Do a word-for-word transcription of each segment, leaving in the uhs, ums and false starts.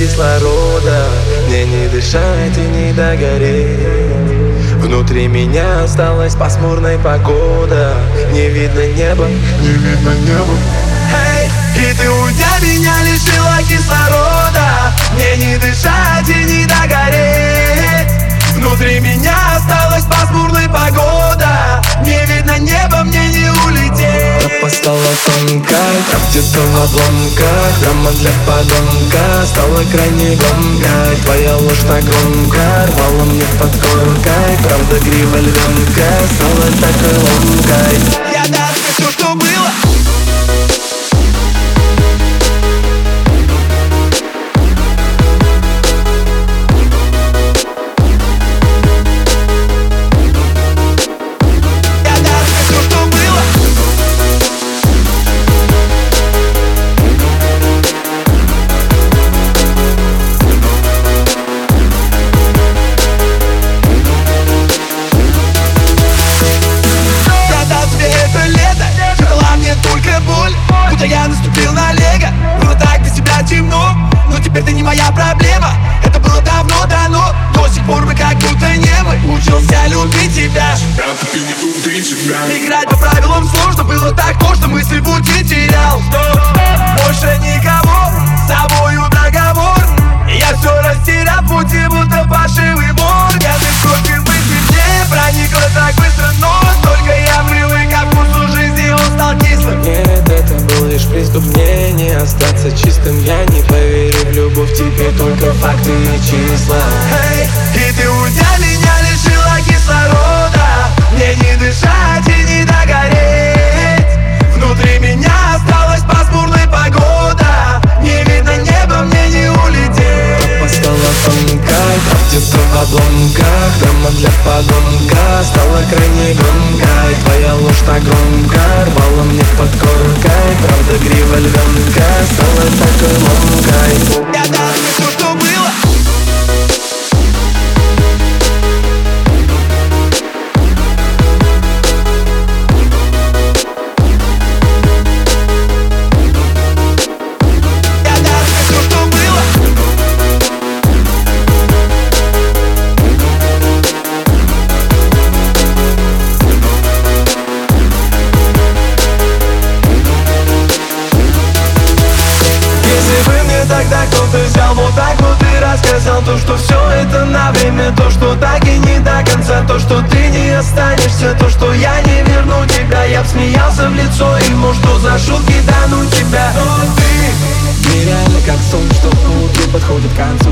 кислорода мне не дышать и не догореть. Внутри меня осталась пасмурная погода. Не видно неба, не видно неба. Эй, hey, и ты уйдя меня лишила кислорода. Мне не дышать и не догореть. Внутри меня осталась пасмурная погода. Не видно неба, мне не улететь. Тропа стала тонкой, там где-то в обломках. Драма для подонка стала крайне громкой. Твоя ложь так громко рвала мне под коркой. Правда грива львенка стала такой ломкой. Я даже все, что было. Я наступил на лего, было так без тебя темно. Но теперь ты не моя проблема, это было давно дано. До сих пор мы как будто немы, учился любить тебя. Играть по правилам сложно, было так сложно, мысли пути терял. Больше никого, с тобою договор. Я все растерял, пути будто паршивый вор. Я в кофе мысли мне проникла так быстро, но только я привык ко вкусу жизни, он стал кислым. Нет, это был лишь приступ, мне не остаться чистым. Я не поверю в любовь, теперь только факты и числа. Эй, hey, и ты уйдя меня лишила кислорода. Мне не дышать и не догореть. Внутри меня осталась пасмурная погода. Не видно неба, мне не улететь. Тропа стала тонкой, там где-то в обломках. Драма для подонка стала крайне громкой. Твоя ложь так громко рвала мне под коркой. Правда грива львенка стала такой ломкой. Я дал тебе все, что было. Тогда кто-то взял вот так вот и рассказал то, что все это на время, то, что так и не до конца, то, что ты не останешься, то, что я не верну тебя. Я б смеялся в лицо ему, что за шутки дану тебя. Но ты нереально как сон, что утро подходит к концу.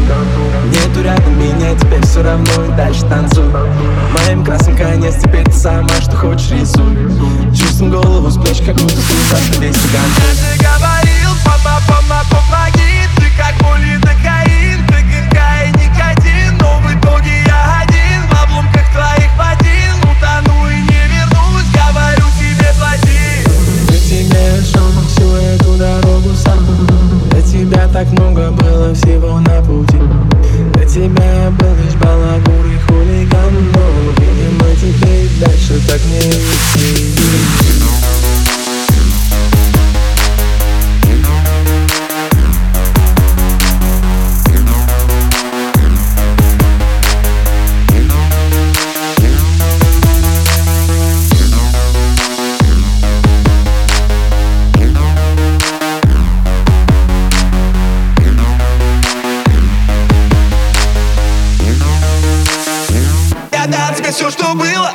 Нету рядом меня, теперь все равно и дальше танцую. Моим красным конец, теперь ты сама, что хочешь рисуй. Чувствую голову с плеч, как будто слушаешь весь цыган. Так много было всего на пути. Для тебя я был лишь балагур и хулиган. Но видимо теперь дальше так не идти. Я дал тебе все, что было.